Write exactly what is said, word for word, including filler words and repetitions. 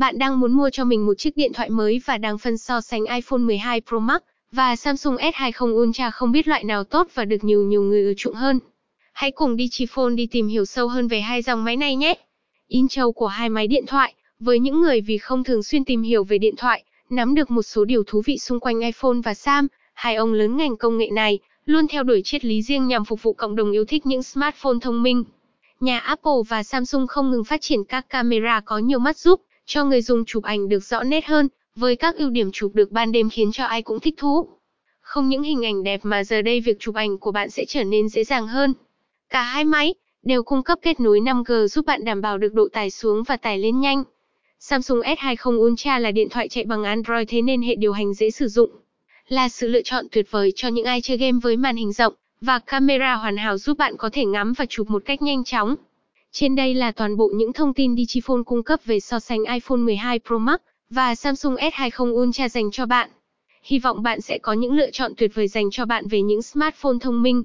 Bạn đang muốn mua cho mình một chiếc điện thoại mới và đang phân so sánh iPhone mười hai Pro Max và Samsung S hai mươi Ultra không biết loại nào tốt và được nhiều nhiều người ưa chuộng hơn. Hãy cùng DigiPhone đi tìm hiểu sâu hơn về hai dòng máy này nhé. Intro của hai máy điện thoại, với những người vì không thường xuyên tìm hiểu về điện thoại, nắm được một số điều thú vị xung quanh iPhone và Sam, hai ông lớn ngành công nghệ này, luôn theo đuổi triết lý riêng nhằm phục vụ cộng đồng yêu thích những smartphone thông minh. Nhà Apple và Samsung không ngừng phát triển các camera có nhiều mắt giúp cho người dùng chụp ảnh được rõ nét hơn, với các ưu điểm chụp được ban đêm khiến cho ai cũng thích thú. Không những hình ảnh đẹp mà giờ đây việc chụp ảnh của bạn sẽ trở nên dễ dàng hơn. Cả hai máy đều cung cấp kết nối năm G giúp bạn đảm bảo được độ tải xuống và tải lên nhanh. Samsung S hai mươi Ultra là điện thoại chạy bằng Android, thế nên hệ điều hành dễ sử dụng, là sự lựa chọn tuyệt vời cho những ai chơi game với màn hình rộng và camera hoàn hảo giúp bạn có thể ngắm và chụp một cách nhanh chóng. Trên đây là toàn bộ những thông tin DigiPhone cung cấp về so sánh iPhone mười hai Pro Max và Samsung S hai mươi Ultra dành cho bạn. Hy vọng bạn sẽ có những lựa chọn tuyệt vời dành cho bạn về những smartphone thông minh.